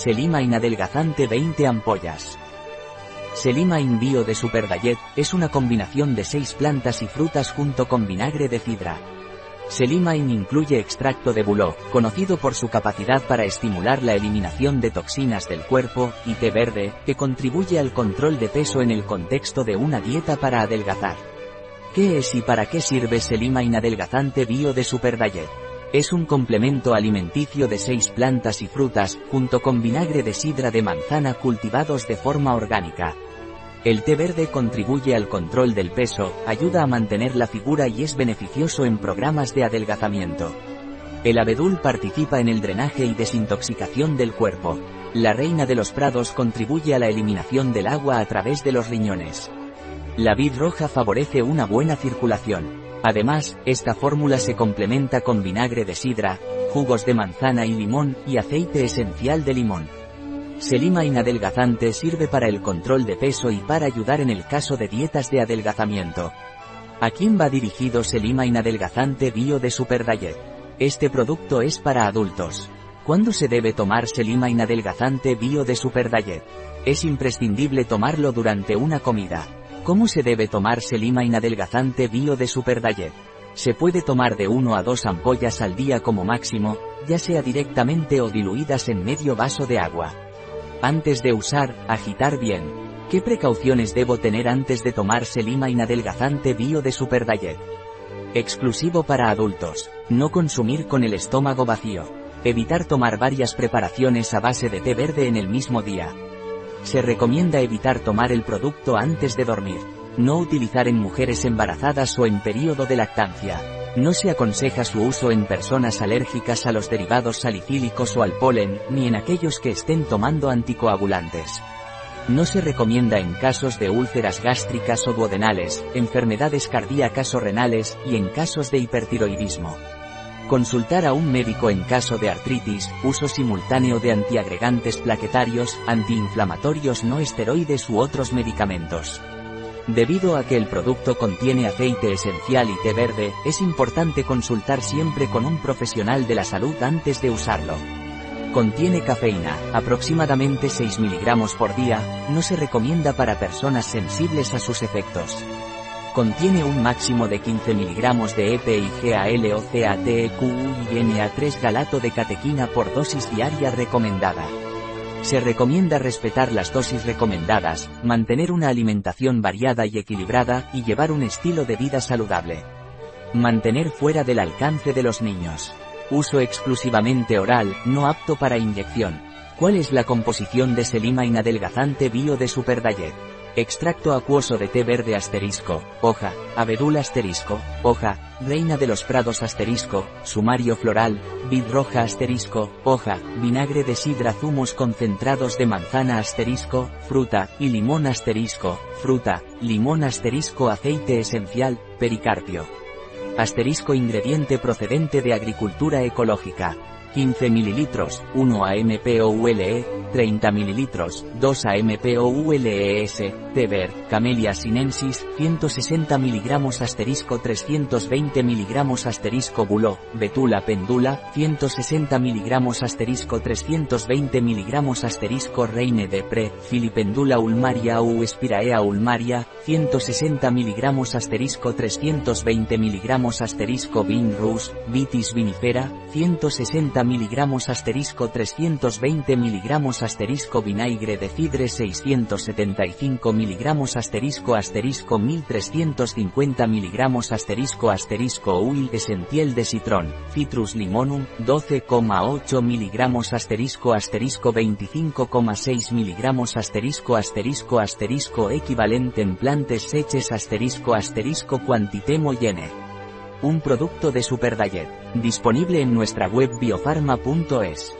Cellimine Adelgazante 20 ampollas. Cellimine Bio de Superdiet es una combinación de 6 plantas y frutas junto con vinagre de sidra. Cellimine incluye extracto de Bouleau, conocido por su capacidad para estimular la eliminación de toxinas del cuerpo, y té verde, que contribuye al control de peso en el contexto de una dieta para adelgazar. ¿Qué es y para qué sirve Cellimine Adelgazante Bio de Superdiet? Es un complemento alimenticio de 6 plantas y frutas, junto con vinagre de sidra de manzana cultivados de forma orgánica. El té verde contribuye al control del peso, ayuda a mantener la figura y es beneficioso en programas de adelgazamiento. El abedul participa en el drenaje y desintoxicación del cuerpo. La reina de los prados contribuye a la eliminación del agua a través de los riñones. La vid roja favorece una buena circulación. Además, esta fórmula se complementa con vinagre de sidra, jugos de manzana y limón, y aceite esencial de limón. Cellimine Adelgazante sirve para el control de peso y para ayudar en el caso de dietas de adelgazamiento. ¿A quién va dirigido Cellimine Adelgazante Bio de Superdiet? Este producto es para adultos. ¿Cuándo se debe tomar Cellimine Adelgazante Bio de Superdiet? Es imprescindible tomarlo durante una comida. ¿Cómo se debe tomar Cellimine Adelgazante Bio de Superdiet? Se puede tomar de 1 a 2 ampollas al día como máximo, ya sea directamente o diluidas en medio vaso de agua. Antes de usar, agitar bien. ¿Qué precauciones debo tener antes de tomar Cellimine Adelgazante Bio de Superdiet? Exclusivo para adultos. No consumir con el estómago vacío. Evitar tomar varias preparaciones a base de té verde en el mismo día. Se recomienda evitar tomar el producto antes de dormir. No utilizar en mujeres embarazadas o en período de lactancia. No se aconseja su uso en personas alérgicas a los derivados salicílicos o al polen, ni en aquellos que estén tomando anticoagulantes. No se recomienda en casos de úlceras gástricas o duodenales, enfermedades cardíacas o renales, y en casos de hipertiroidismo. Consultar a un médico en caso de artritis, uso simultáneo de antiagregantes plaquetarios, antiinflamatorios no esteroides u otros medicamentos. Debido a que el producto contiene aceite esencial y té verde, es importante consultar siempre con un profesional de la salud antes de usarlo. Contiene cafeína, aproximadamente 6 miligramos por día, no se recomienda para personas sensibles a sus efectos. Contiene un máximo de 15 miligramos de Epigalocatequina 3 galato de catequina por dosis diaria recomendada. Se recomienda respetar las dosis recomendadas, mantener una alimentación variada y equilibrada, y llevar un estilo de vida saludable. Mantener fuera del alcance de los niños. Uso exclusivamente oral, no apto para inyección. ¿Cuál es la composición de Cellimine Adelgazante Bio de Superdiet? Extracto acuoso de té verde *, hoja, abedul *, hoja, reina de los prados *, sumario floral, vid roja *, hoja, vinagre de sidra, zumos concentrados de manzana *, fruta, y limón *, fruta, limón *, aceite esencial, pericarpio. * ingrediente procedente de agricultura ecológica. 15 ml, 1 AMPOULE, 30 ml, 2 AMPOULES, té verde, Camellia sinensis, 160 mg *, 320 mg * Bouleau, Betula pendula, 160 mg *, 320 mg * Reine de Pre, Filipendula ulmaria u Spiraea ulmaria, 160 mg *, 320 mg * Vin Rouge, Vitis vinifera, 160 mg *, 320 mg * vinagre de cidre, 675 mg *, 1350 mg * Huile esencial de citrón, Citrus limonum, 12,8 mg *, 25,6 mg * equivalente en plantes seches * quantitemo llene. Un producto de Superdiet, disponible en nuestra web biofarma.es.